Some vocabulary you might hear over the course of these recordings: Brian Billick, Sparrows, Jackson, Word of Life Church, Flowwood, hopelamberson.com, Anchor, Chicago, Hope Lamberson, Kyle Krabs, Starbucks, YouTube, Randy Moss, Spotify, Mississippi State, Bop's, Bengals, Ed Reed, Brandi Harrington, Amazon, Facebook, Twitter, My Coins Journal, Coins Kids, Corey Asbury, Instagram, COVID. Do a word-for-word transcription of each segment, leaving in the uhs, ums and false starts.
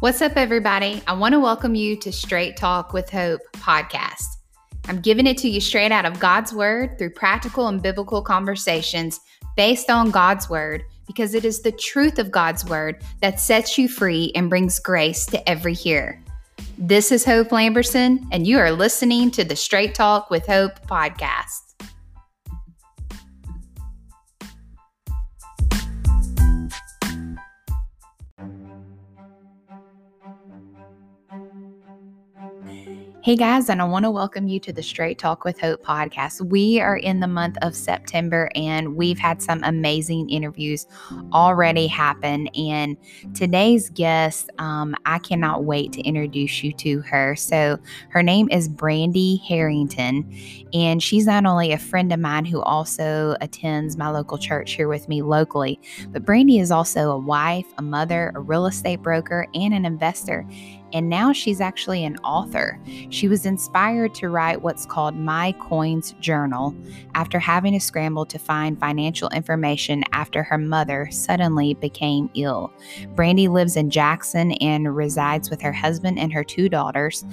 What's up, everybody? I want to welcome you to Straight Talk with Hope podcast. I'm giving it to you straight out of God's Word through practical and biblical conversations based on God's Word, because it is the truth of God's Word that sets you free and brings grace to every hearer. This is Hope Lamberson, and you are listening to the Straight Talk with Hope podcast. Hey guys, and I want to welcome you to the Straight Talk with Hope podcast. We are in the month of September, and we've had some amazing interviews already happen. And today's guest, um, I cannot wait to introduce you to her. So her name is Brandi Harrington, and she's not only a friend of mine who also attends my local church here with me locally, but Brandi is also a wife, a mother, a real estate broker, and an investor. And now she's actually an author. She was inspired to write what's called My Coins Journal after having to scramble to find financial information after her mother suddenly became ill. Brandi lives in Jackson and resides with her husband and her two daughters.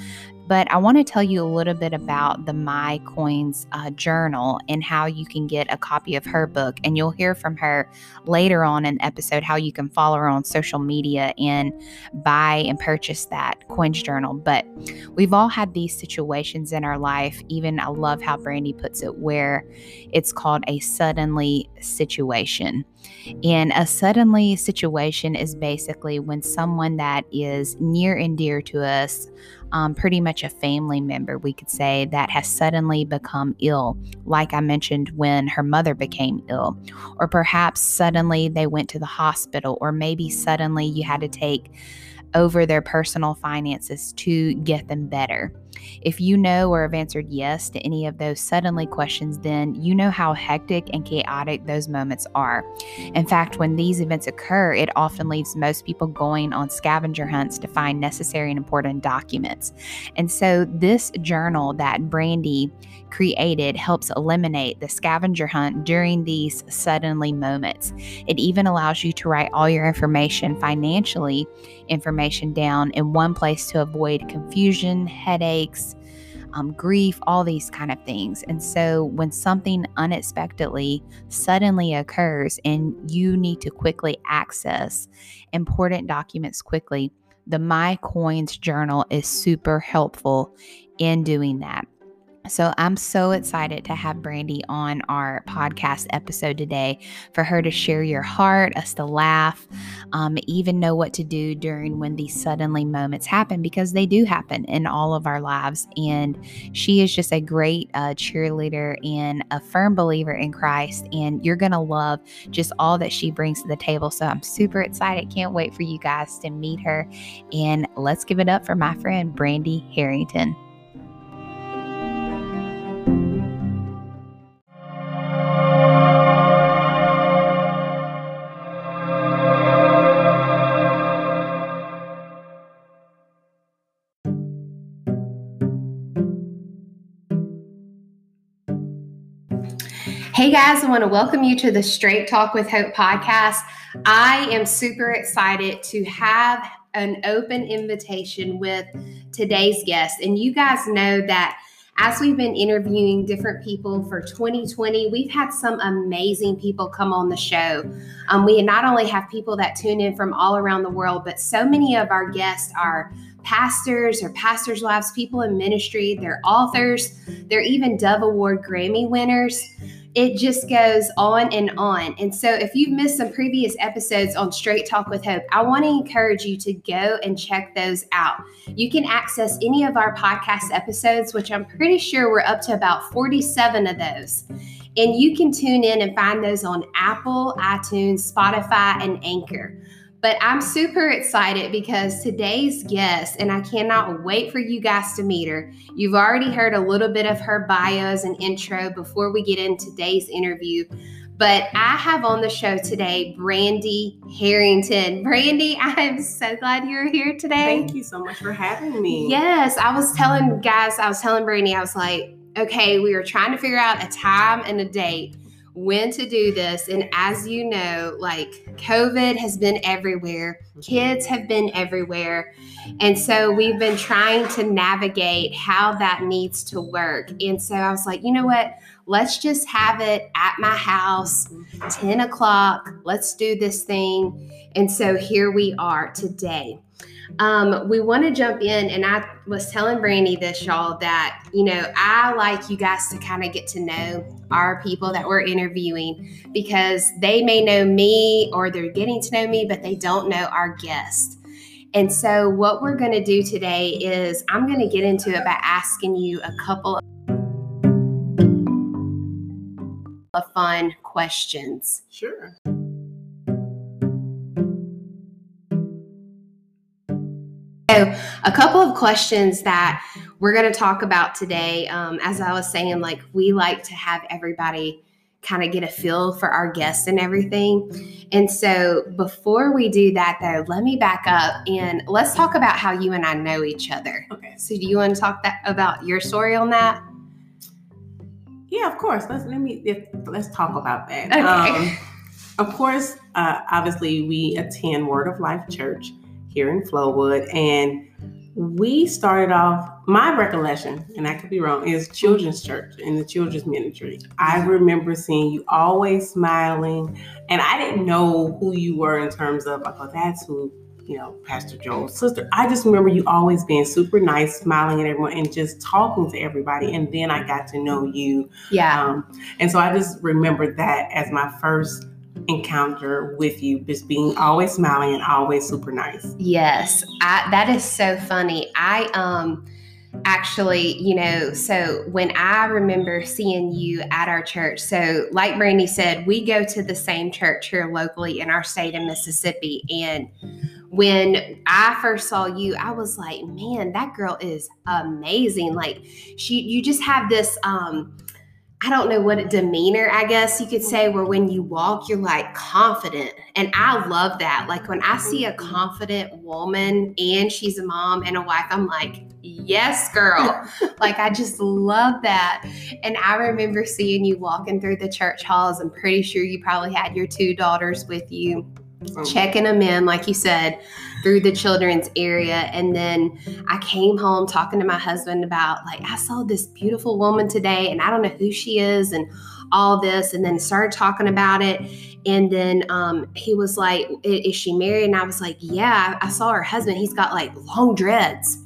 But I want to tell you a little bit about the My Coins uh, Journal and how you can get a copy of her book. And you'll hear from her later on in the episode how you can follow her on social media and buy and purchase that Coins Journal. But we've all had these situations in our life. Even I love how Brandi puts it, where it's called a suddenly situation. And a suddenly situation is basically when someone that is near and dear to us, um, pretty much a family member, we could say, that has suddenly become ill, like I mentioned when her mother became ill, or perhaps suddenly they went to the hospital, or maybe suddenly you had to take over their personal finances to get them better. If you know or have answered yes to any of those suddenly questions, then you know how hectic and chaotic those moments are. In fact, when these events occur, it often leaves most people going on scavenger hunts to find necessary and important documents. And so this journal that Brandi created helps eliminate the scavenger hunt during these suddenly moments. It even allows you to write all your information, financially information, down in one place to avoid confusion, headaches, Um, grief, all these kind of things. And so when something unexpectedly suddenly occurs and you need to quickly access important documents quickly, the My Coins Journal is super helpful in doing that. So I'm so excited to have Brandi on our podcast episode today, for her to share your heart, us to laugh, um, even know what to do during when these suddenly moments happen, because they do happen in all of our lives. And she is just a great uh, cheerleader and a firm believer in Christ. And you're going to love just all that she brings to the table. So I'm super excited. Can't wait for you guys to meet her. And let's give it up for my friend, Brandi Harrington. Hey guys, I want to welcome you to the Straight Talk with Hope podcast. I am super excited to have an open invitation with today's guest. And you guys know that as we've been interviewing different people for twenty twenty, we've had some amazing people come on the show. Um, we not only have people that tune in from all around the world, but so many of our guests are pastors or pastors' wives, people in ministry, they're authors, they're even Dove Award Grammy winners. It just goes on and on. And so if you've missed some previous episodes on Straight Talk with Hope, I want to encourage you to go and check those out. You can access any of our podcast episodes, which I'm pretty sure we're up to about forty-seven of those. And you can tune in and find those on Apple, iTunes, Spotify, and Anchor. But I'm super excited because today's guest, and I cannot wait for you guys to meet her. You've already heard a little bit of her bio as an intro before we get into today's interview. But I have on the show today, Brandi Harrington. Brandi, I am so glad you're here today. Thank you so much for having me. Yes, I was telling guys, I was telling Brandi, I was like, okay, we were trying to figure out a time and a date when to do this. And as you know, like COVID has been everywhere. Kids have been everywhere. And so we've been trying to navigate how that needs to work. And so I was like, you know what? Let's just have it at my house, ten o'clock. Let's do this thing. And so here we are today. Um, we want to jump in, and I was telling Brandi this, y'all, that, you know, I like you guys to kind of get to know our people that we're interviewing, because they may know me or they're getting to know me, but they don't know our guest. And so what we're going to do today is I'm going to get into it by asking you a couple of fun questions. Sure. So a couple of questions that we're going to talk about today. Um, as I was saying, like, we like to have everybody kind of get a feel for our guests and everything. And so before we do that, though, let me back up and let's talk about how you and I know each other. Okay. So do you want to talk that, about your story on that? Yeah, of course. Let's let me if, let's talk about that. Okay. Um, of course, uh, obviously, we attend Word of Life Church here in Flowwood, and we started off, my recollection, and I could be wrong, is children's church and the children's ministry. I remember seeing you always smiling, and I didn't know who you were in terms of, oh, that's who, you know, Pastor Joel's sister. I just remember you always being super nice, smiling at everyone, and just talking to everybody. And then I got to know you. Yeah. Um, and so I just remember that as my first encounter with you, just being always smiling and always super nice. Yes, I, that is so funny. I um actually, you know, so when I remember seeing you at our church, so like Brandi said, we go to the same church here locally in our state of Mississippi. And when I first saw you, I was like, man, that girl is amazing. Like, she, you just have this, um, I don't know what demeanor, I guess you could say, where when you walk, you're like confident. And I love that. Like, when I see a confident woman and she's a mom and a wife, I'm like, yes, girl. Like, I just love that. And I remember seeing you walking through the church halls. I'm pretty sure you probably had your two daughters with you, checking them in, like you said, through the children's area. And then I came home talking to my husband about, like, I saw this beautiful woman today and I don't know who she is and all this, and then started talking about it. And then um, he was like, is she married? And I was like, yeah, I saw her husband. He's got like long dreads.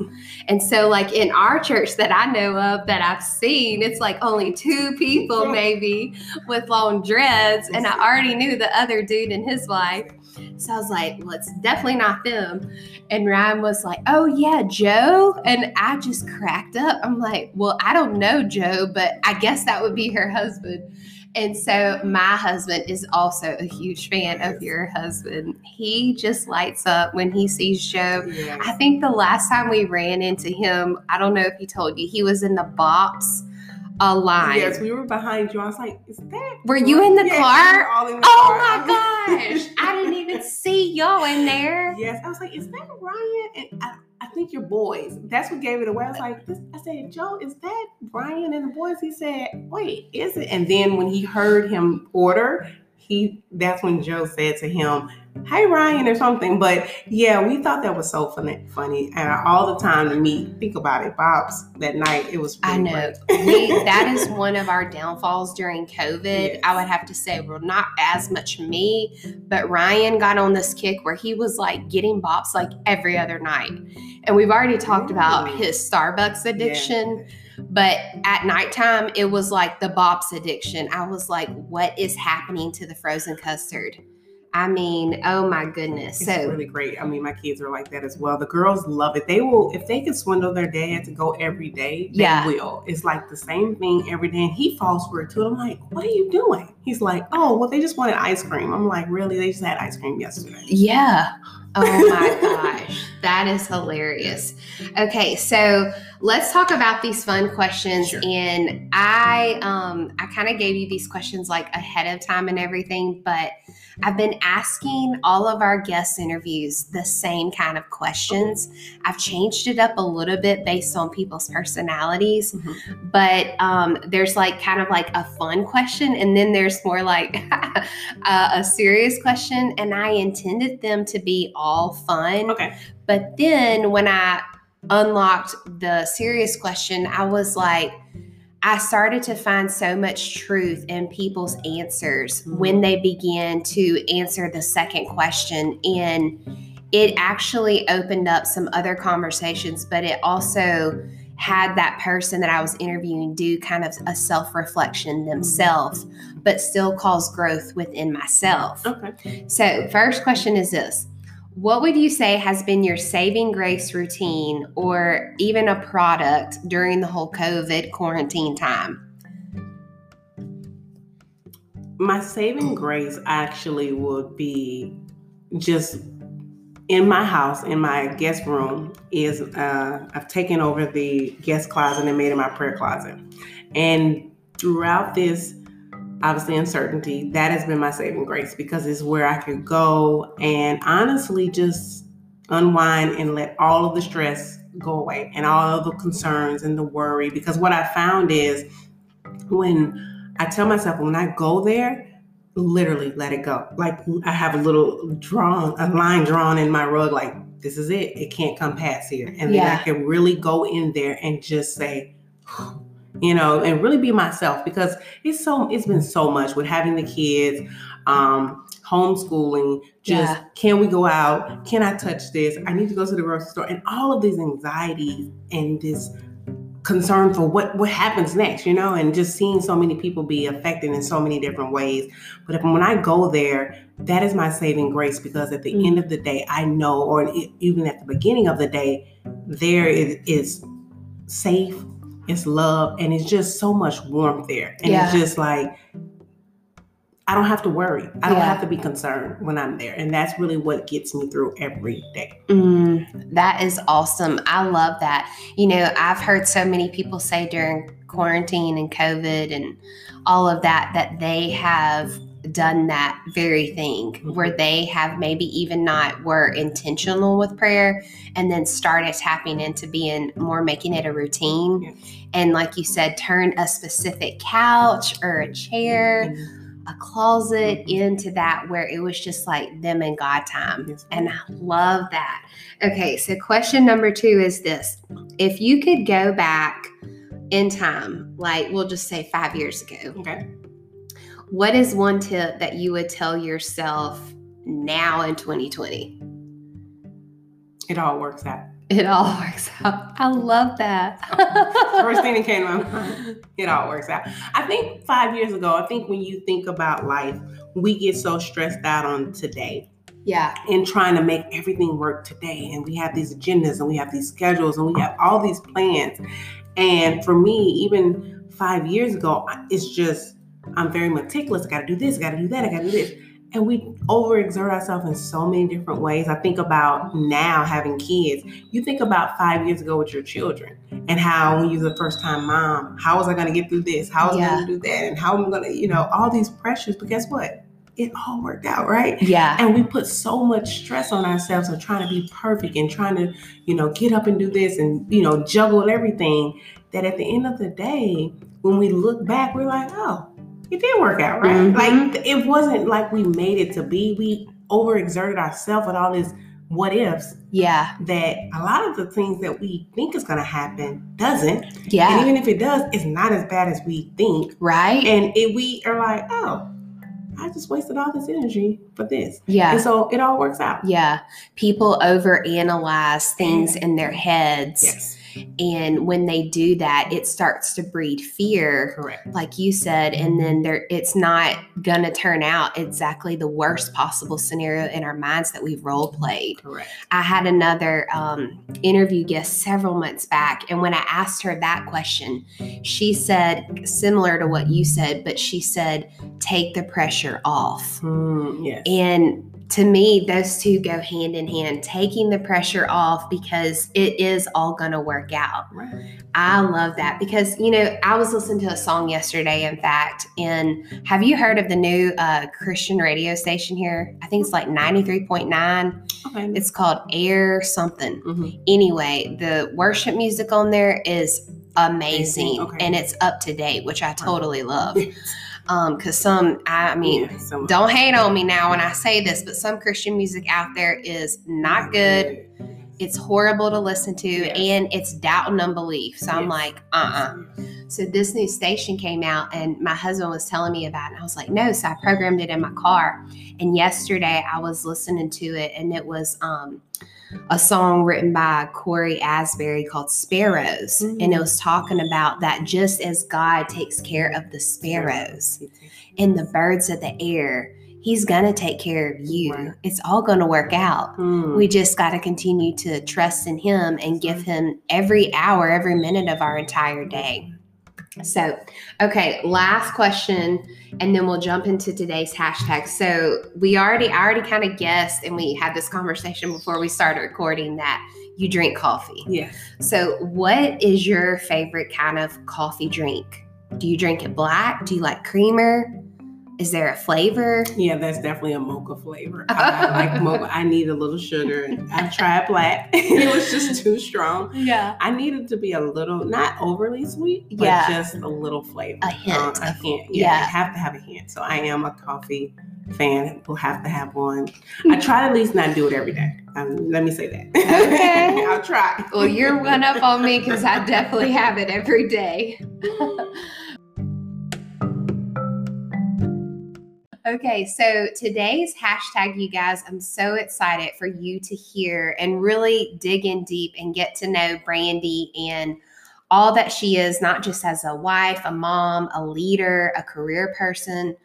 And so, like, in our church that I know of, that I've seen, it's like only two people maybe with long dreads. And I already knew the other dude and his wife. So I was like, well, it's definitely not them. And Ryan was like, oh, yeah, Joe. And I just cracked up. I'm like, well, I don't know Joe, but I guess that would be her husband. And so my husband is also a huge fan yes. of your husband. He just lights up when he sees Joe. Yes. I think the last time we ran into him, I don't know if he told you, he was in the Bop's a line. Yes, we were behind you. I was like, is that? Were you in the yes, car? All in the oh car. My gosh. I didn't even see y'all in there. Yes. I was like, is that Ryan? And I, I think your boys. That's what gave it away. I was like, this, I said, Joe, is that Ryan and the boys? He said, wait, is it? And then when he heard him order, he that's when Joe said to him, hey, Ryan, or something. But yeah, we thought that was so funny. Funny, and all the time to meet. Think about it, Bob's that night. It was. Really I know we, that is one of our downfalls during COVID. Yes. I would have to say, well, not as much me, but Ryan got on this kick where he was like getting Bob's like every other night, and we've already talked mm-hmm. about his Starbucks addiction. Yes. But at nighttime, it was like the Bop's addiction. I was like, what is happening to the frozen custard? I mean, oh my goodness. It's so really great. I mean, my kids are like that as well. The girls love it. They will, if they can swindle their dad to go every day, they yeah. will. It's like the same thing every day. And he falls for it too. I'm like, what are you doing? He's like, oh, well, they just wanted ice cream. I'm like, really? They just had ice cream yesterday. Yeah. Oh my gosh, that is hilarious. Okay, so let's talk about these fun questions. Sure. And I um, I kind of gave you these questions like ahead of time and everything, but I've been asking all of our guest interviews the same kind of questions. I've changed it up a little bit based on people's personalities, mm-hmm. but um, there's like kind of like a fun question, and then there's more like a, a serious question, and I intended them to be all fun. Okay. But then when I unlocked the serious question, I was like, I started to find so much truth in people's answers when they began to answer the second question. And it actually opened up some other conversations, but it also had that person that I was interviewing do kind of a self-reflection themselves, but still cause growth within myself. Okay. So first question is this. What would you say has been your saving grace routine or even a product during the whole COVID quarantine time? My saving grace actually would be just in my house, in my guest room, is uh, I've taken over the guest closet and made it my prayer closet. And throughout this, obviously, uncertainty, that has been my saving grace because it's where I could go and honestly just unwind and let all of the stress go away and all of the concerns and the worry. Because what I found is when I tell myself, when I go there, literally let it go. Like I have a little drawn, a line drawn in my rug, like this is it. It can't come past here. And yeah. then I can really go in there and just say, you know, and really be myself because it's so, it's been so much with having the kids, um, homeschooling, just yeah. can we go out? Can I touch this? I need to go to the grocery store and all of these anxieties and this concern for what, what happens next, you know, and just seeing so many people be affected in so many different ways. But if, when I go there, that is my saving grace because at the mm-hmm. end of the day, I know, or even at the beginning of the day, there is, is safe, it's love, and it's just so much warmth there. And yeah. it's just like, I don't have to worry. I don't yeah. have to be concerned when I'm there. And that's really what gets me through every day. Mm, that is awesome. I love that. You know, I've heard so many people say during quarantine and COVID and all of that, that they have done that very thing where they have maybe even not were intentional with prayer and then started tapping into being more, making it a routine. Yes. And like you said, turn a specific couch or a chair, a closet into that where it was just like them and God time. Yes. And I love that. Okay. So question number two is this, if you could go back in time, like we'll just say five years ago. Okay. What is one tip that you would tell yourself now in twenty twenty? It all works out. It all works out. I love that. First thing that came to my mind, it all works out. I think five years ago, I think when you think about life, we get so stressed out on today. Yeah. And trying to make everything work today. And we have these agendas and we have these schedules and we have all these plans. And for me, even five years ago, it's just, I'm very meticulous. I got to do this. I got to do that. I got to do this. And we overexert ourselves in so many different ways. I think about now having kids. You think about five years ago with your children and how when you're the first time mom, how was I going to get through this? How was yeah. I going to do that? And how am I going to, you know, all these pressures. But guess what? It all worked out, right? Yeah. And we put so much stress on ourselves of trying to be perfect and trying to, you know, get up and do this and, you know, juggle everything that at the end of the day, when we look back, we're like, oh, it did work out, right? Mm-hmm. Like, it wasn't like we made it to be. We overexerted ourselves with all these what ifs. Yeah. That a lot of the things that we think is going to happen doesn't. Yeah. And even if it does, it's not as bad as we think. Right. And it, we are like, oh, I just wasted all this energy for this. Yeah. And so it all works out. Yeah. People overanalyze things in their heads. Yes. And when they do that, it starts to breed fear, correct. Like you said, and then there, it's not going to turn out exactly the worst possible scenario in our minds that we've role played. Correct. I had another um, interview guest several months back, and when I asked her that question, she said, similar to what you said, but she said, take the pressure off. Mm, yes. And to me, those two go hand in hand, taking the pressure off because it is all going to work out. Right. I love that because, you know, I was listening to a song yesterday, in fact, and have you heard of the new uh, Christian radio station here? I think it's like ninety-three point nine. Okay. It's called Air something. Mm-hmm. Anyway, the worship music on there is amazing, amazing. Okay. And it's up to date, which I totally love. Um, cause some, I mean, yeah, don't hate on me now when I say this, but some Christian music out there is not good. It's horrible to listen to, yes. And it's doubt and unbelief. So yes. I'm like, uh-uh. Yes. So this new station came out and my husband was telling me about it. And I was like, no. So I programmed it in my car. And yesterday I was listening to it and it was, um, a song written by Corey Asbury called Sparrows. Mm-hmm. And it was talking about that just as God takes care of the sparrows and the birds of the air, he's going to take care of you. Right. It's all going to work out. Mm. We just got to continue to trust in him and give him every hour, every minute of our entire day. So, okay, last question, and then we'll jump into today's hashtag. So we already, I already kind of guessed, and we had this conversation before we started recording that you drink coffee. Yeah. So what is your favorite kind of coffee drink? Do you drink it black? Do you like creamer? Is there a flavor? Yeah, that's definitely a mocha flavor. I, I like mocha. I need a little sugar. I tried black. It was just too strong. Yeah. I needed to be a little, not overly sweet, but yeah. just a little flavor. A hint. Um, a hint. Yeah, yeah. I have to have a hint. So I am a coffee fan. We'll have to have one. I try to at least not do it every day. Um, let me say that. Okay. I'll try. Well, you're one up on me because I definitely have it every day. Okay, so today's hashtag, you guys, I'm so excited for you to hear and really dig in deep and get to know Brandi and all that she is, not just as a wife, a mom, a leader, a career person,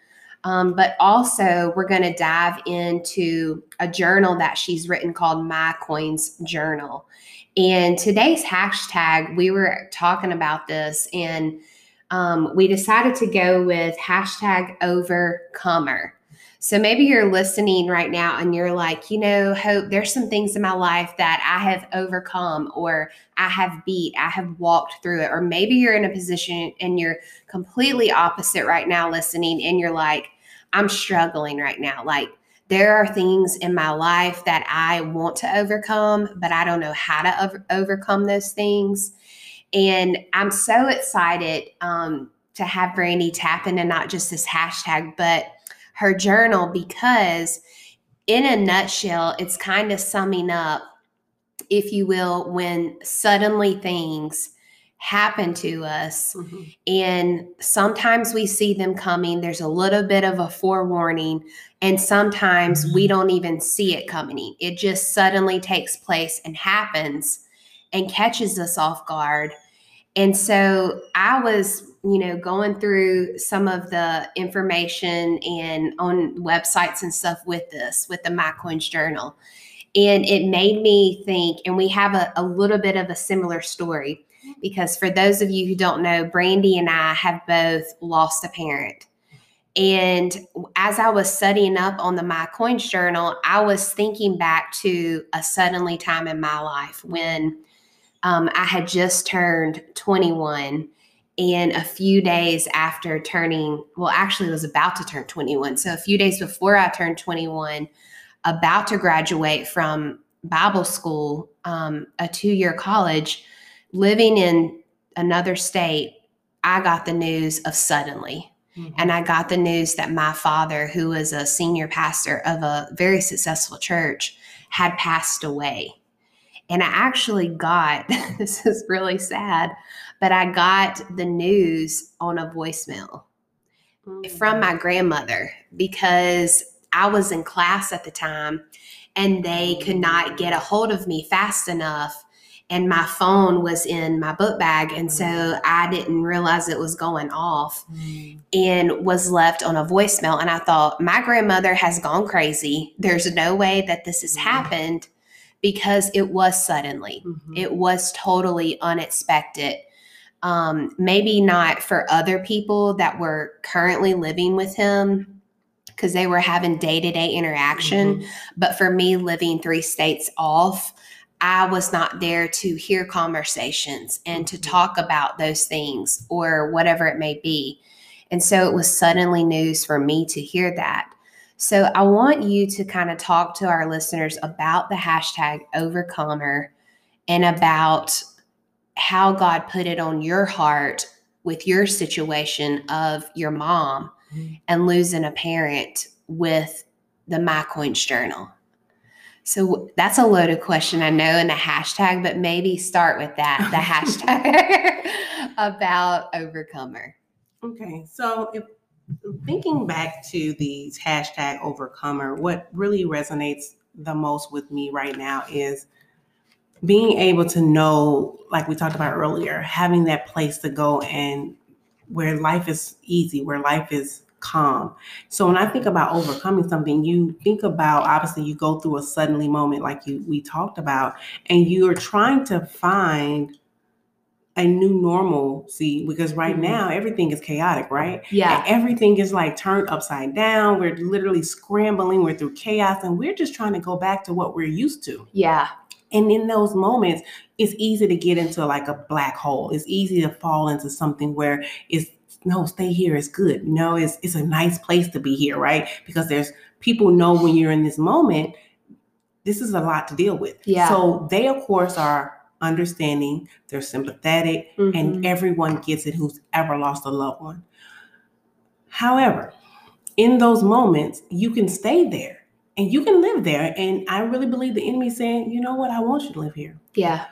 um, but also we're going to dive into a journal that she's written called My Coins Journal. And today's hashtag, we were talking about this, and Um, we decided to go with hashtag overcomer. So maybe you're listening right now and you're like, you know, Hope, there's some things in my life that I have overcome, or I have beat, I have walked through it. Or maybe you're in a position and you're completely opposite right now listening and you're like, I'm struggling right now. Like, there are things in my life that I want to overcome, but I don't know how to over- overcome those things. And I'm so excited um, to have Brandi tap into not just this hashtag, but her journal, because in a nutshell, it's kind of summing up, if you will, when suddenly things happen to us. Mm-hmm. And sometimes we see them coming. There's a little bit of a forewarning. And sometimes we don't even see it coming. It just suddenly takes place and happens and catches us off guard. And so I was, you know, going through some of the information and on websites and stuff with this, with the My Coins Journal. And it made me think, and we have a, a little bit of a similar story, because for those of you who don't know, Brandi and I have both lost a parent. And as I was studying up on the My Coins Journal, I was thinking back to a suddenly time in my life when Um, I had just turned twenty-one, and a few days after turning, well, actually I was about to turn twenty-one. So a few days before I turned twenty-one, about to graduate from Bible school, um, a two-year college, living in another state, I got the news of suddenly. Mm-hmm. And I got the news that my father, who was a senior pastor of a very successful church, had passed away. And I actually got, this is really sad, but I got the news on a voicemail mm-hmm. from my grandmother, because I was in class at the time and they could not get a hold of me fast enough. And my phone was in my book bag. And so I didn't realize it was going off mm. and was left on a voicemail. And I thought, my grandmother has gone crazy. There's no way that this has happened. Because it was suddenly, mm-hmm. it was totally unexpected. Um, maybe not for other people that were currently living with him, because they were having day-to-day interaction. Mm-hmm. But for me, living three states off, I was not there to hear conversations and to talk about those things or whatever it may be. And so it was suddenly news for me to hear that. So I want you to kind of talk to our listeners about the hashtag Overcomer and about how God put it on your heart with your situation of your mom mm-hmm. and losing a parent with the My Coins Journal. So that's a loaded question, I know, and a hashtag, but maybe start with that, the hashtag about Overcomer. Okay, so if thinking back to these hashtag Overcomer, what really resonates the most with me right now is being able to know, like we talked about earlier, having that place to go and where life is easy, where life is calm. So when I think about overcoming something, you think about, obviously you go through a suddenly moment like you we talked about, and you are trying to find a new normalcy, because right mm-hmm. now everything is chaotic, right? Yeah. And everything is like turned upside down. We're literally scrambling. We're through chaos, and we're just trying to go back to what we're used to. Yeah. And in those moments, it's easy to get into like a black hole. It's easy to fall into something where it's no, stay here is good. You know, it's it's a nice place to be here, right? Because there's people know when you're in this moment, this is a lot to deal with. Yeah. So they, of course, are understanding, they're sympathetic, mm-hmm. and everyone gets it who's ever lost a loved one. However, in those moments, you can stay there and you can live there. And I really believe the enemy is saying, you know what, I want you to live here. Yeah.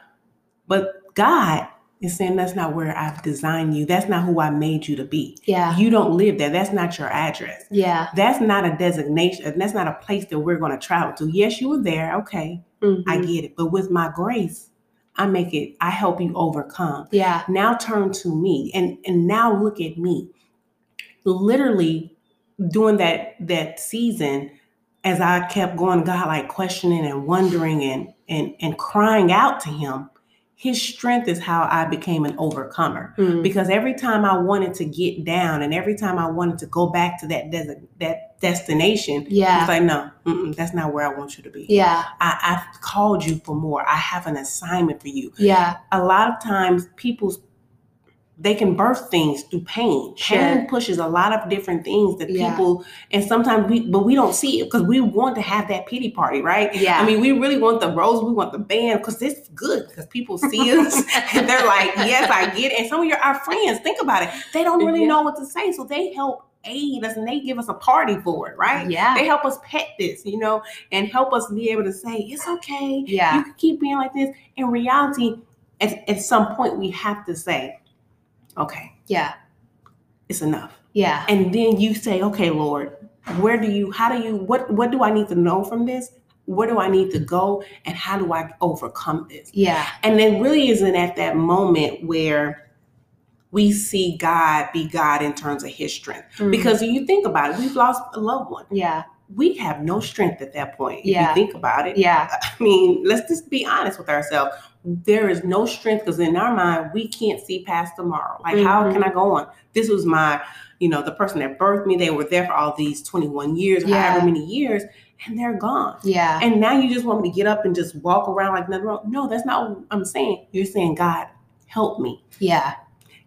But God is saying, that's not where I've designed you. That's not who I made you to be. Yeah. You don't live there. That's not your address. Yeah. That's not a designation. That's not a place that we're going to travel to. Yes, you were there. Okay. Mm-hmm. I get it. But with my grace, I make it, I help you overcome. Yeah. Now turn to me and, and now look at me. Literally during that, that season, as I kept going, God, like questioning and wondering and, and, and crying out to him, his strength is how I became an overcomer. Mm. Because every time I wanted to get down and every time I wanted to go back to that desert, that destination, yeah. It's like, no, that's not where I want you to be. Yeah, I, I've called you for more. I have an assignment for you. Yeah. A lot of times people, they can birth things through pain. Sure. Pain pushes a lot of different things that yeah. people, and sometimes we, but we don't see it because we want to have that pity party, right? Yeah. I mean, we really want the rose, we want the band because it's good because people see us and they're like, yes, I get it. And some of your, our friends, think about it. They don't really yeah. know what to say. So they help aid us and they give us a party for it, right? Yeah. They help us pet this, you know, and help us be able to say, it's okay. Yeah. You can keep being like this. In reality, at, at some point we have to say, okay. Yeah. It's enough. Yeah. And then you say, okay, Lord, where do you, how do you, what, what do I need to know from this? Where do I need to go? And how do I overcome this? Yeah. And it really isn't at that moment where we see God be God in terms of his strength. Mm-hmm. Because when you think about it, we've lost a loved one. Yeah. We have no strength at that point. Yeah. If you think about it. Yeah. I mean, let's just be honest with ourselves. There is no strength because in our mind, we can't see past tomorrow. Like, mm-hmm. how can I go on? This was my, you know, the person that birthed me. They were there for all these twenty-one years, yeah. however many years, and they're gone. Yeah. And now you just want me to get up and just walk around like nothing wrong. No, that's not what I'm saying. You're saying, God, help me. Yeah.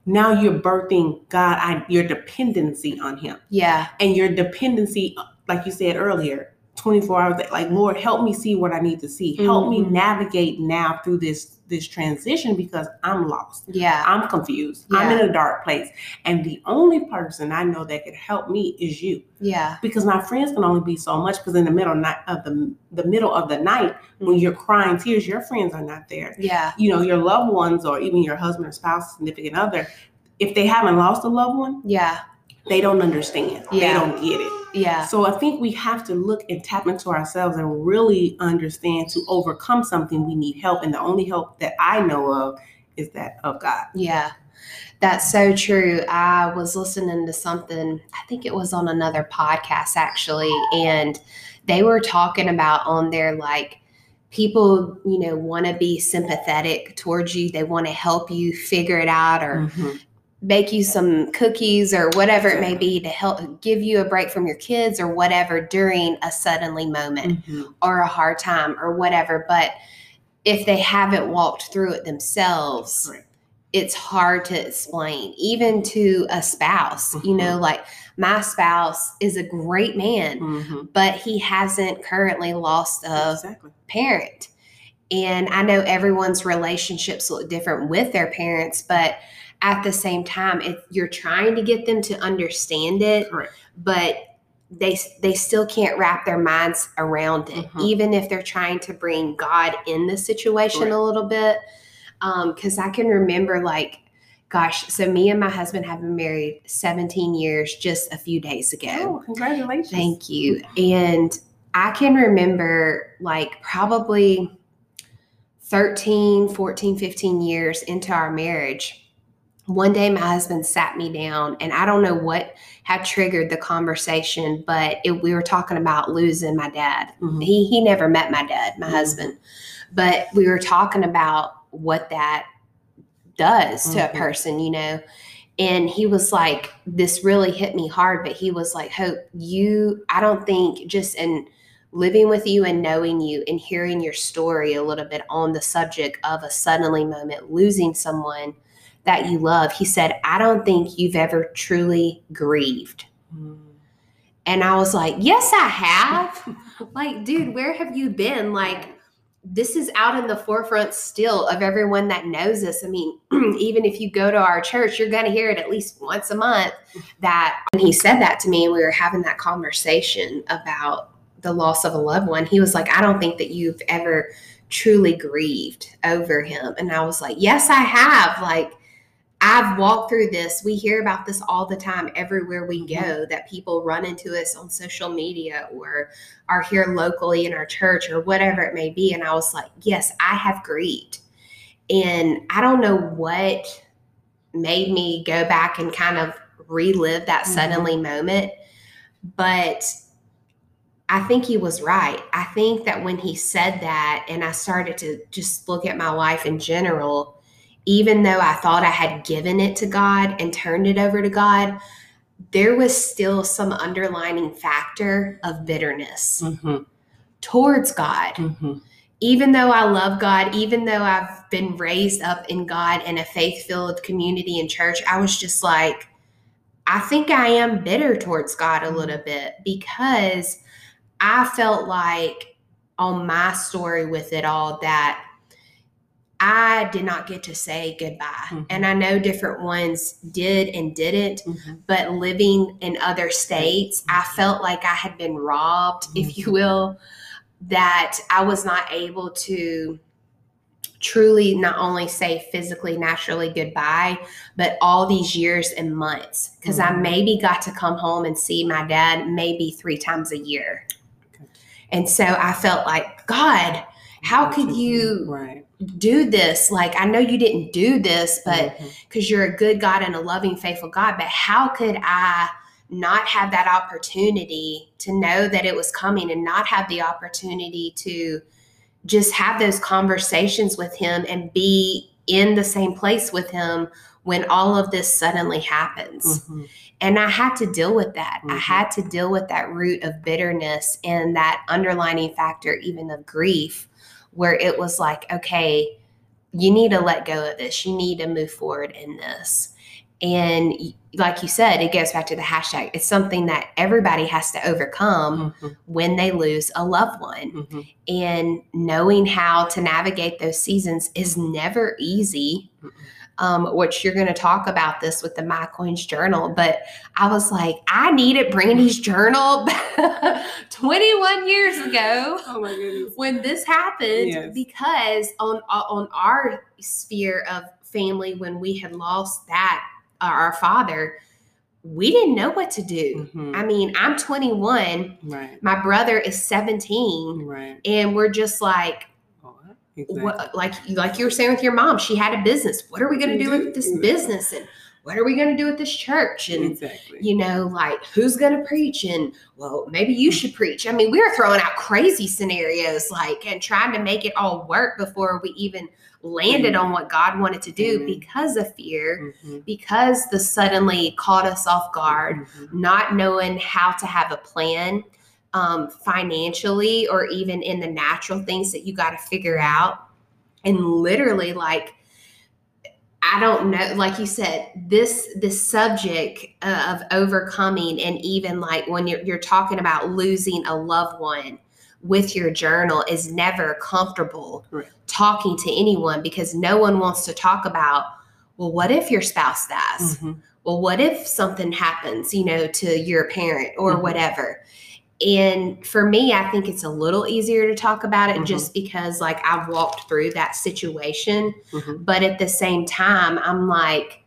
Now you're birthing God, I, your dependency on him. Yeah. And your dependency, like you said earlier, twenty-four hours, like, Lord, help me see what I need to see. Help mm-hmm. me navigate now through this, this transition because I'm lost. Yeah. I'm confused. Yeah. I'm in a dark place. And the only person I know that could help me is you. Yeah. Because my friends can only be so much because in the middle night of the, the middle of the night, mm-hmm. when you're crying tears, your friends are not there. Yeah. You know, your loved ones or even your husband or spouse, significant other, if they haven't lost a loved one, yeah. they don't understand. Yeah. They don't get it. Yeah. So I think we have to look and tap into ourselves and really understand to overcome something, we need help. And the only help that I know of is that of God. Yeah, that's so true. I was listening to something, I think it was on another podcast actually. And they were talking about on there, like, people, you know, want to be sympathetic towards you. They want to help you figure it out or mm-hmm. bake you some cookies or whatever it may be to help give you a break from your kids or whatever during a suddenly moment mm-hmm. or a hard time or whatever. But if they haven't walked through it themselves, right. it's hard to explain, even to a spouse, mm-hmm. you know, like my spouse is a great man, mm-hmm. but he hasn't currently lost a exactly. parent. And I know everyone's relationships look different with their parents, but at the same time, if you're trying to get them to understand it, correct. But they they still can't wrap their minds around it, mm-hmm. even if they're trying to bring God in the situation correct. A little bit. Um, because I can remember, like, gosh, so me and my husband have been married seventeen years just a few days ago. Oh, congratulations. Thank you. And I can remember, like, probably thirteen, fourteen, fifteen years into our marriage, one day my husband sat me down, and I don't know what had triggered the conversation, but it, we were talking about losing my dad. Mm-hmm. He he never met my dad, my mm-hmm. husband, but we were talking about what that does mm-hmm. to a person, you know? And he was like, this really hit me hard, but he was like, Hope, you, I don't think just in living with you and knowing you and hearing your story a little bit on the subject of a suddenly moment, losing someone that you love, he said, I don't think you've ever truly grieved. Mm. And I was like, yes, I have. Like, dude, where have you been? Like, this is out in the forefront still of everyone that knows us. I mean, even if you go to our church, you're going to hear it at least once a month. That when he said that to me and we were having that conversation about the loss of a loved one, he was like, I don't think that you've ever truly grieved over him. And I was like, yes, I have. Like, I've walked through this. We hear about this all the time everywhere we go, mm-hmm. that people run into us on social media or are here locally in our church or whatever it may be. And I was like, yes, I have grieved. And I don't know what made me go back and kind of relive that mm-hmm. suddenly moment, but I think he was right. I think that when he said that and I started to just look at my life in general, even though I thought I had given it to God and turned it over to God, there was still some underlining factor of bitterness mm-hmm. towards God. Mm-hmm. Even though I love God, even though I've been raised up in God in a faith-filled community and church, I was just like, I think I am bitter towards God a little bit because I felt like on my story with it all that I did not get to say goodbye. Mm-hmm. And I know different ones did and didn't, mm-hmm. but living in other states, mm-hmm. I felt like I had been robbed, mm-hmm. if you will, that I was not able to truly not only say physically, naturally goodbye, but all these years and months. Because mm-hmm. I maybe got to come home and see my dad maybe three times a year. Okay. And so I felt like, God, how could you right. do this? Like, I know you didn't do this, but because mm-hmm. you're a good God and a loving, faithful God, but how could I not have that opportunity to know that it was coming and not have the opportunity to just have those conversations with him and be in the same place with him when all of this suddenly happens? Mm-hmm. And I had to deal with that. Mm-hmm. I had to deal with that root of bitterness and that underlining factor, even of grief, where it was like, okay, you need to let go of this. You need to move forward in this. And like you said, it goes back to the hashtag. It's something that everybody has to overcome mm-hmm. when they lose a loved one. Mm-hmm. And knowing how to navigate those seasons is never easy, mm-hmm. um, which you're going to talk about this with the My Coins Journal. But I was like, I needed Brandi's journal twenty-one years ago oh my goodness. When this happened yes. because on on our sphere of family, when we had lost that, uh, our father, we didn't know what to do. Mm-hmm. I mean, I'm twenty-one, right. my brother is seventeen, right. and we're just like, oh, exactly. what, like, like you were saying with your mom, she had a business. What are we going to do with this business? And what are we going to do at this church? And, exactly. you know, like, who's going to preach? And, well, maybe you should preach. I mean, we were throwing out crazy scenarios, like, and trying to make it all work before we even landed mm-hmm. on what God wanted to do mm-hmm. because of fear, mm-hmm. because the suddenly caught us off guard, mm-hmm. not knowing how to have a plan um, financially or even in the natural things that you got to figure out. And literally, like, I don't know, like you said, this, this subject of overcoming, and even like when you're, you're talking about losing a loved one with your journal, is never comfortable right. talking to anyone, because no one wants to talk about, well, what if your spouse dies? Mm-hmm. Well, what if something happens, you know, to your parent or mm-hmm. whatever? And for me, I think it's a little easier to talk about it mm-hmm. just because, like, I've walked through that situation. Mm-hmm. But at the same time, I'm like,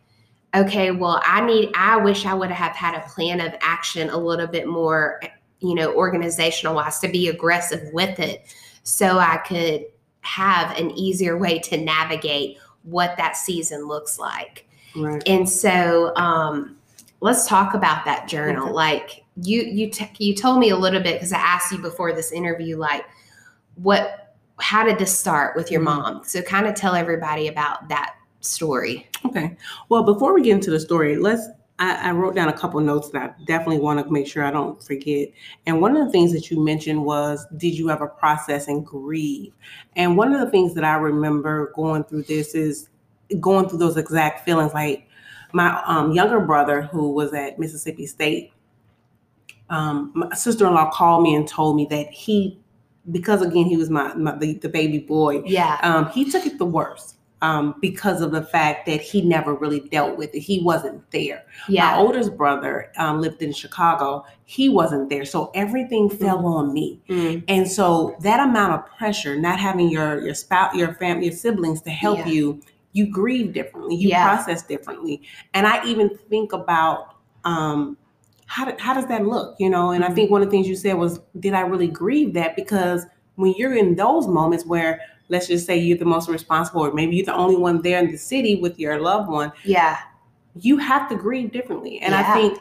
okay, well, I need, I wish I would have had a plan of action a little bit more, you know, organizational wise, to be aggressive with it, so I could have an easier way to navigate what that season looks like. Right. And so, um, let's talk about that journal. Okay. Like, You you t- you told me a little bit, because I asked you before this interview, like, what, how did this start with your mom? So kind of tell everybody about that story. Okay. Well, before we get into the story, let's. I, I wrote down a couple notes that I definitely want to make sure I don't forget. And one of the things that you mentioned was, did you ever process and grieve? And one of the things that I remember going through this is going through those exact feelings. Like my um, younger brother, who was at Mississippi State. Um, my sister-in-law called me and told me that he, because again, he was my, my the, the baby boy. Yeah. Um, he took it the worst um, because of the fact that he never really dealt with it. He wasn't there. Yeah. My oldest brother um, lived in Chicago. He wasn't there. So everything fell mm-hmm. on me. Mm-hmm. And so that amount of pressure, not having your, your spouse, your family, your siblings to help yeah. you, you grieve differently. You yeah. process differently. And I even think about, um, How, do, how does that look, you know? And I think one of the things you said was, did I really grieve that? Because when you're in those moments where, let's just say you're the most responsible, or maybe you're the only one there in the city with your loved one, yeah, you have to grieve differently. And yeah. I think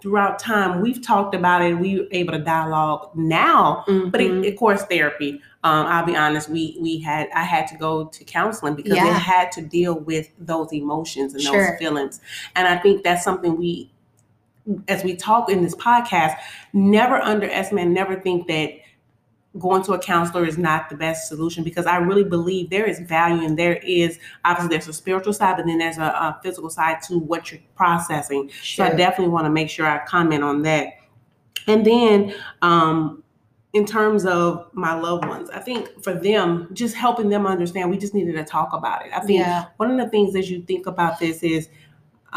throughout time, we've talked about it, we were able to dialogue now, mm-hmm. but it, of course, therapy. Um, I'll be honest, we we had I had to go to counseling because yeah. they had to deal with those emotions and sure. those feelings. And I think that's something we, as we talk in this podcast, never underestimate, never think that going to a counselor is not the best solution, because I really believe there is value, and there is, obviously there's a spiritual side, but then there's a, a physical side to what you're processing. Sure. So I definitely want to make sure I comment on that. And then um, in terms of my loved ones, I think for them, just helping them understand, we just needed to talk about it. I think yeah. one of the things as you think about this is,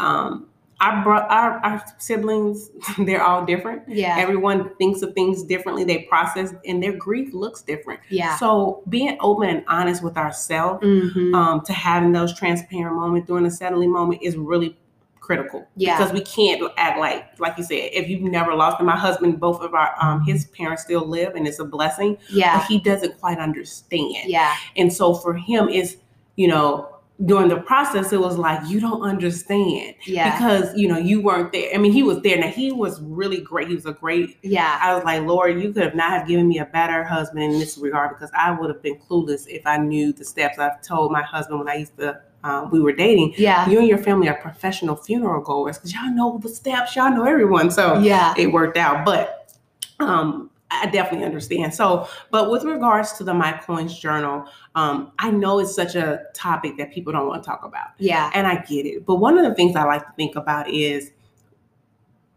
um, Our, bro- our our siblings, they're all different. Yeah. Everyone thinks of things differently. They process, and their grief looks different. Yeah. So being open and honest with ourselves, mm-hmm. um, to having those transparent moments during the settling moment is really critical. Yeah. Because we can't act like, like you said, if you've never lost, and my husband, both of our, um, his parents still live, and it's a blessing. Yeah. But he doesn't quite understand. Yeah. And so for him, it's, you know, during the process, it was like, you don't understand yeah. because, you know, you weren't there. I mean, he was there. Now, he was really great. He was a great. Yeah. I was like, Lord, you could have not have given me a better husband in this regard, because I would have been clueless if I knew the steps. I've told my husband when I used to, uh, we were dating. Yeah. You and your family are professional funeral goers, because y'all know the steps. Y'all know everyone. So yeah. it worked out. But um, I definitely understand. So, but with regards to the My Coins Journal, um, I know it's such a topic that people don't want to talk about. Yeah. And I get it. But one of the things I like to think about is,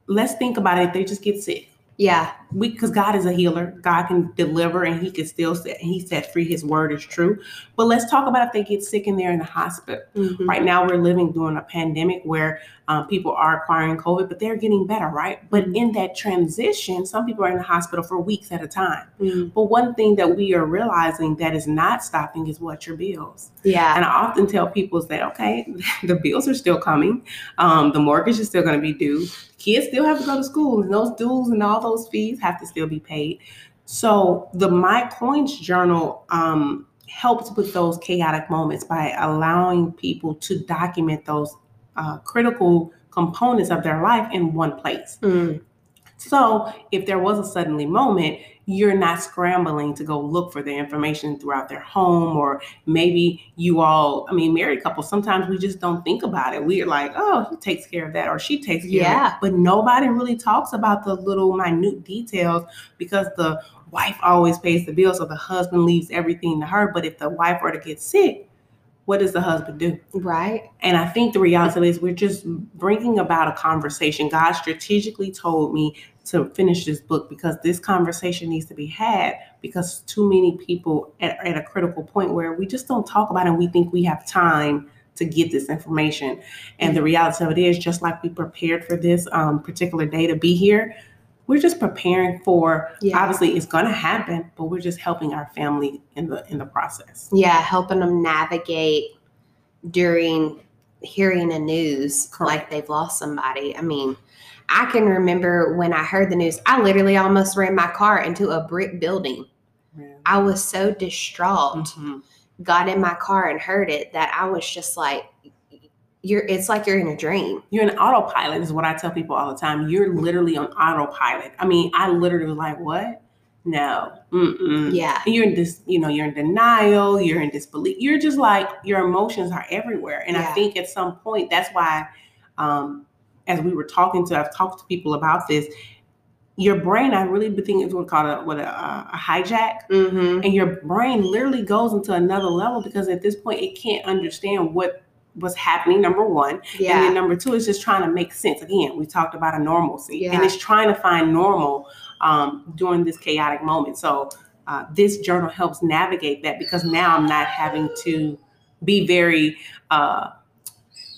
let's think about it if they just get sick. Yeah. We, because God is a healer. God can deliver, and he can still set, and he set free. His word is true. But let's talk about if they get sick and they're in the hospital. Mm-hmm. Right now we're living during a pandemic where um, people are acquiring COVID, but they're getting better, right? But in that transition, some people are in the hospital for weeks at a time. Mm-hmm. But one thing that we are realizing that is not stopping is what your bills. Yeah. And I often tell people that, okay, the bills are still coming. Um, the mortgage is still going to be due. Kids still have to go to school, and those dues and all those fees have to still be paid. So the My Coins Journal um, helps with those chaotic moments by allowing people to document those uh, critical components of their life in one place. Mm. So if there was a suddenly moment, you're not scrambling to go look for the information throughout their home, or maybe you all, I mean, married couples, sometimes we just don't think about it. We're like, oh, he takes care of that, or she takes care yeah. of it. But nobody really talks about the little minute details, because the wife always pays the bill, so the husband leaves everything to her. But if the wife were to get sick, what does the husband do? Right. And I think the reality is we're just bringing about a conversation. God strategically told me to finish this book because this conversation needs to be had, because too many people at, at a critical point where we just don't talk about it, and we think we have time to get this information. And the reality of it is, just like we prepared for this um, particular day to be here, we're just preparing for, yeah. obviously it's going to happen, but we're just helping our family in the in the process. Yeah, helping them navigate during hearing the news. Correct. Like they've lost somebody. I mean, I can remember when I heard the news, I literally almost ran my car into a brick building. Really? I was so distraught, mm-hmm. got in my car and heard it, that I was just like, You're, it's like you're in a dream. You're in autopilot is what I tell people all the time. You're literally on autopilot. I mean, I literally was like, what? No. Mm-mm. Yeah. You're in this, you know, you're in denial. You're in disbelief. You're just like, your emotions are everywhere. And yeah. I think at some point, that's why, um, as we were talking to, I've talked to people about this, your brain, I really think it's what's called a, what a, a hijack. Mm-hmm. And your brain literally goes into another level, because at this point, it can't understand what was happening, number one. Yeah. And then number two is just trying to make sense. Again, we talked about a normalcy. Yeah. And it's trying to find normal um, during this chaotic moment. So uh, this journal helps navigate that, because now I'm not having to be very, uh,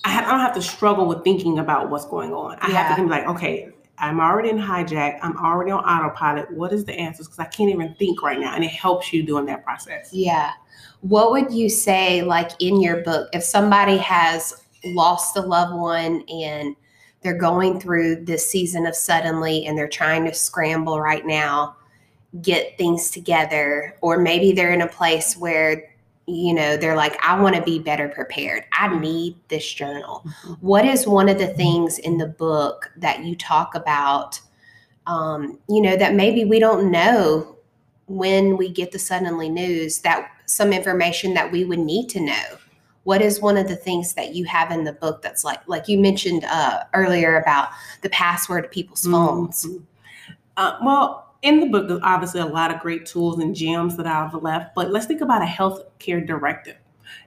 I, have, I don't have to struggle with thinking about what's going on. I yeah. have to be like, okay, I'm already in hijack. I'm already on autopilot. What is the answer? Because I can't even think right now. And it helps you during that process. Yeah. What would you say, like in your book, if somebody has lost a loved one and they're going through this season of suddenly and they're trying to scramble right now, get things together, or maybe they're in a place where, you know, they're like, I want to be better prepared. I need this journal. What is one of the things in the book that you talk about, um, you know, that maybe we don't know when we get the suddenly news, that some information that we would need to know? What is one of the things that you have in the book that's like, like you mentioned uh, earlier about the password to people's phones? Mm-hmm. Uh, well, in the book, there's obviously a lot of great tools and gems that I've left, but let's think about a healthcare directive.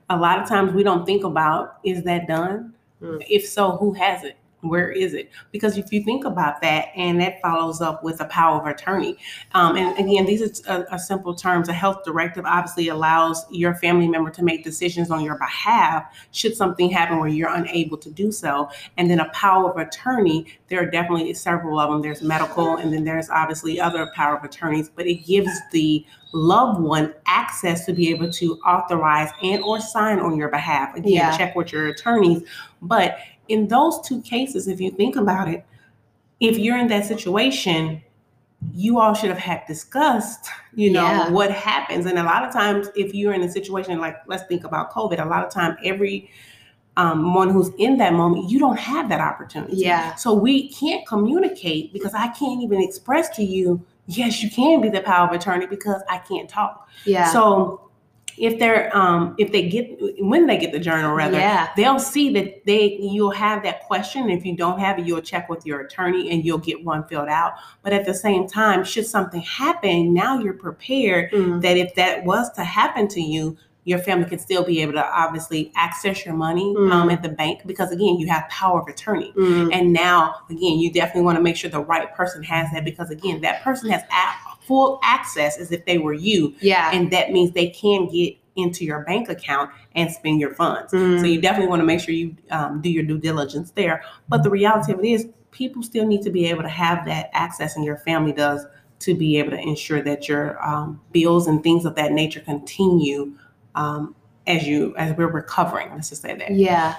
A lot of times we don't think about, is that done? Mm. If so, who has it? Where is it? Because if you think about that, and that follows up with a power of attorney. Um, and again, these are, are simple terms. A health directive obviously allows your family member to make decisions on your behalf should something happen where you're unable to do so. And then a power of attorney, there are definitely several of them. There's medical, and then there's obviously other power of attorneys, but it gives the loved one access to be able to authorize and or sign on your behalf. Again, yeah. check with your attorneys. But in those two cases, if you think about it, if you're in that situation, you all should have had discussed, you know, yeah. what happens. And a lot of times, if you're in a situation like, let's think about COVID, a lot of time, every um, one who's in that moment, you don't have that opportunity. Yeah. So we can't communicate, because I can't even express to you, yes, you can be the power of attorney, because I can't talk. Yeah. So if they're, um, if they get, when they get the journal, rather, yeah. they'll see that they, you'll have that question. If you don't have it, you'll check with your attorney and you'll get one filled out. But at the same time, should something happen, now you're prepared mm. that if that was to happen to you, your family can still be able to obviously access your money mm. um, at the bank, because again, you have power of attorney. Mm. And now, again, you definitely want to make sure the right person has that, because again, that person has a- full access as if they were you. Yeah. And that means they can get into your bank account and spend your funds. Mm. So you definitely want to make sure you um, do your due diligence there. But the reality of it is, people still need to be able to have that access, and your family does, to be able to ensure that your um, bills and things of that nature continue Um, as you, as we're recovering, let's just say that. Yeah.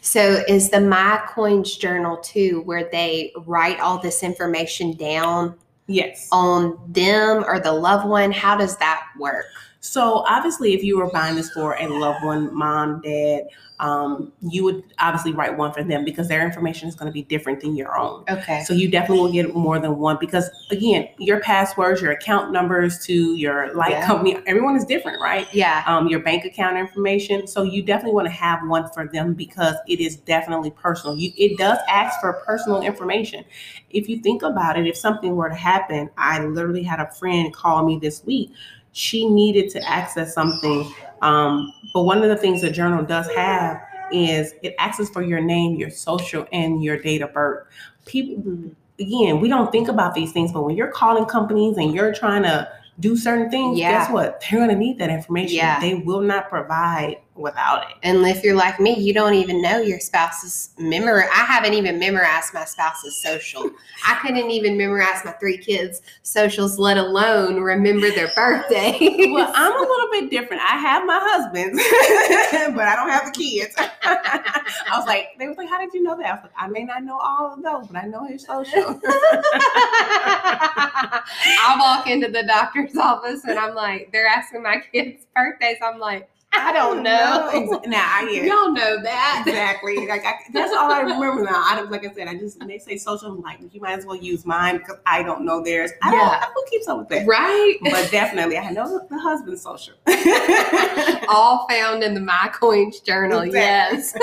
So is the My Coins Journal too, where they write all this information down? Yes. On them or the loved one? How does that work? So obviously, if you were buying this for a loved one, mom, dad, um, you would obviously write one for them because their information is going to be different than your own. Okay. So you definitely will get more than one because, again, your passwords, your account numbers to your light yeah. company, everyone is different, right? Yeah. Um, your bank account information. So you definitely want to have one for them because it is definitely personal. You, it does ask for personal information. If you think about it, if something were to happen, I literally had a friend call me this week. She needed to access something. Um, but one of the things the journal does have is it asks for your name, your social, and your date of birth. People, again, we don't think about these things, but when you're calling companies and you're trying to do certain things, yeah. guess what? They're going to need that information. Yeah. They will not provide without it. And if you're like me, you don't even know your spouse's memory. I haven't even memorized my spouse's social. I couldn't even memorize my three kids' socials, let alone remember their birthday. Well, I'm a little bit different. I have my husband's, but I don't have the kids. I was like, they was like, how did you know that? I was like, I may not know all of those, but I know his social. I walk into the doctor's office and I'm like, they're asking my kids' birthdays. I'm like, I don't know. Now I get y'all know that exactly. Like I, that's all I remember now. I like I said, I just when they say social, I'm like, you might as well use mine because I don't know theirs. I don't. Yeah. Who keeps up with that? Right. But definitely, I know the husband's social. All found in the My Coins Journal. Exactly. Yes.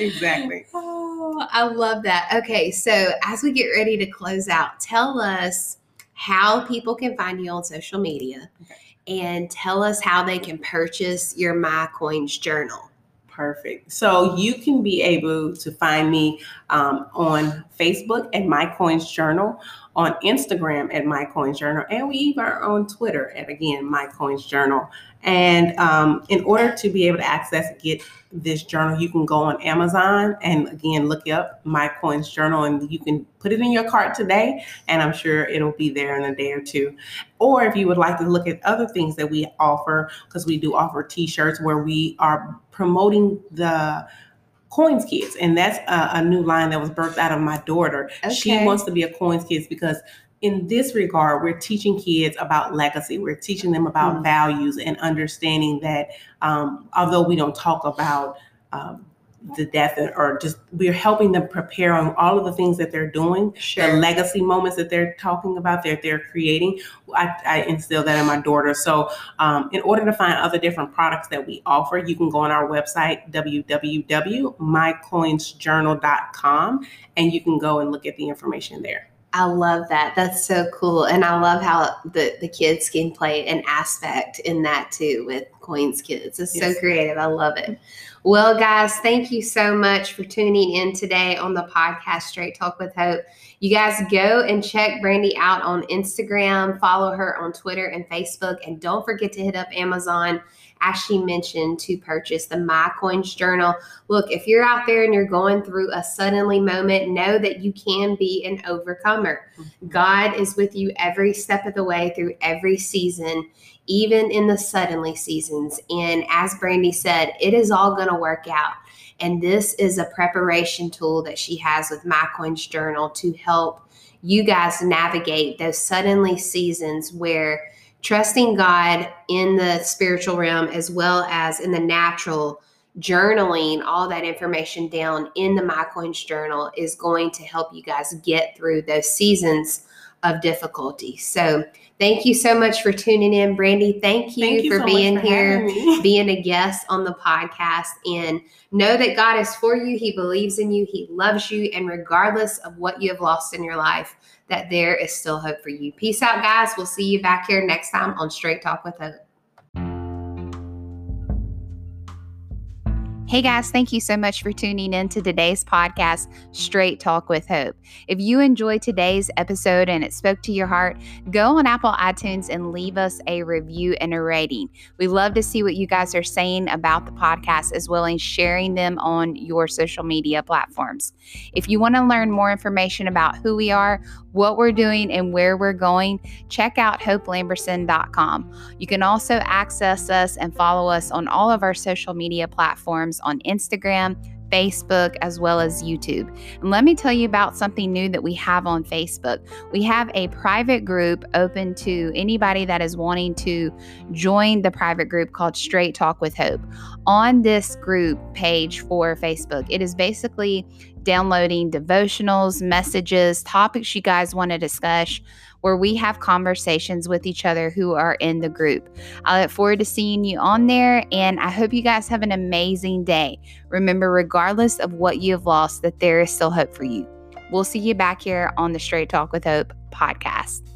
Exactly. Oh, I love that. Okay, so as we get ready to close out, tell us how people can find you on social media. Okay. And tell us how they can purchase your My Coins Journal. Perfect. So you can be able to find me um, on Facebook at My Coins Journal, on Instagram at My Coins Journal, and we even are on Twitter at, again, My Coins Journal. And um, in order to be able to access, get this journal, you can go on Amazon and, again, look up My Coins Journal, and you can put it in your cart today, and I'm sure it'll be there in a day or two. Or if you would like to look at other things that we offer, because we do offer T-shirts where we are promoting the Coins Kids, and that's a, a new line that was birthed out of my daughter. Okay. She wants to be a Coins Kids because in this regard, we're teaching kids about legacy. We're teaching them about mm. values and understanding that um, although we don't talk about um, the death or just we're helping them prepare on all of the things that they're doing, sure. the legacy moments that they're talking about, that they're creating. I, I instill that in my daughter. So um, in order to find other different products that we offer, you can go on our website, w w w dot my coins journal dot com, and you can go and look at the information there. I love that. That's so cool. And I love how the, the kids can play an aspect in that too with Coins Kids. It's yes. so creative. I love it. Well, guys, thank you so much for tuning in today on the podcast, Straight Talk with Hope. You guys go and check Brandi out on Instagram, follow her on Twitter and Facebook, and don't forget to hit up Amazon, as she mentioned, to purchase the My Coins Journal. Look, if you're out there and you're going through a suddenly moment, know that you can be an overcomer. God is with you every step of the way through every season, even in the suddenly seasons. And as Brandi said, it is all going to work out. And this is a preparation tool that she has with My Coins Journal to help you guys navigate those suddenly seasons where trusting God in the spiritual realm as well as in the natural, journaling all that information down in the My Coins Journal is going to help you guys get through those seasons of difficulty. So thank you so much for tuning in. Brandi, thank you, thank you for so being for here, being a guest on the podcast. And know that God is for you. He believes in you. He loves you. And regardless of what you have lost in your life, that there is still hope for you. Peace out, guys. We'll see you back here next time on Straight Talk with Hope. Hey guys, thank you so much for tuning in to today's podcast, Straight Talk with Hope. If you enjoyed today's episode and it spoke to your heart, go on Apple iTunes and leave us a review and a rating. We love to see what you guys are saying about the podcast as well as sharing them on your social media platforms. If you want to learn more information about who we are, what we're doing, and where we're going, check out hope lamberson dot com. You can also access us and follow us on all of our social media platforms on Instagram, Facebook, as well as YouTube. And let me tell you about something new that we have on Facebook. We have a private group open to anybody that is wanting to join the private group called Straight Talk with Hope. On this group page for Facebook, it is basically downloading devotionals, messages, topics you guys want to discuss, where we have conversations with each other who are in the group. I look forward to seeing you on there, and I hope you guys have an amazing day. Remember, regardless of what you have lost, that there is still hope for you. We'll see you back here on the Straight Talk with Hope podcast.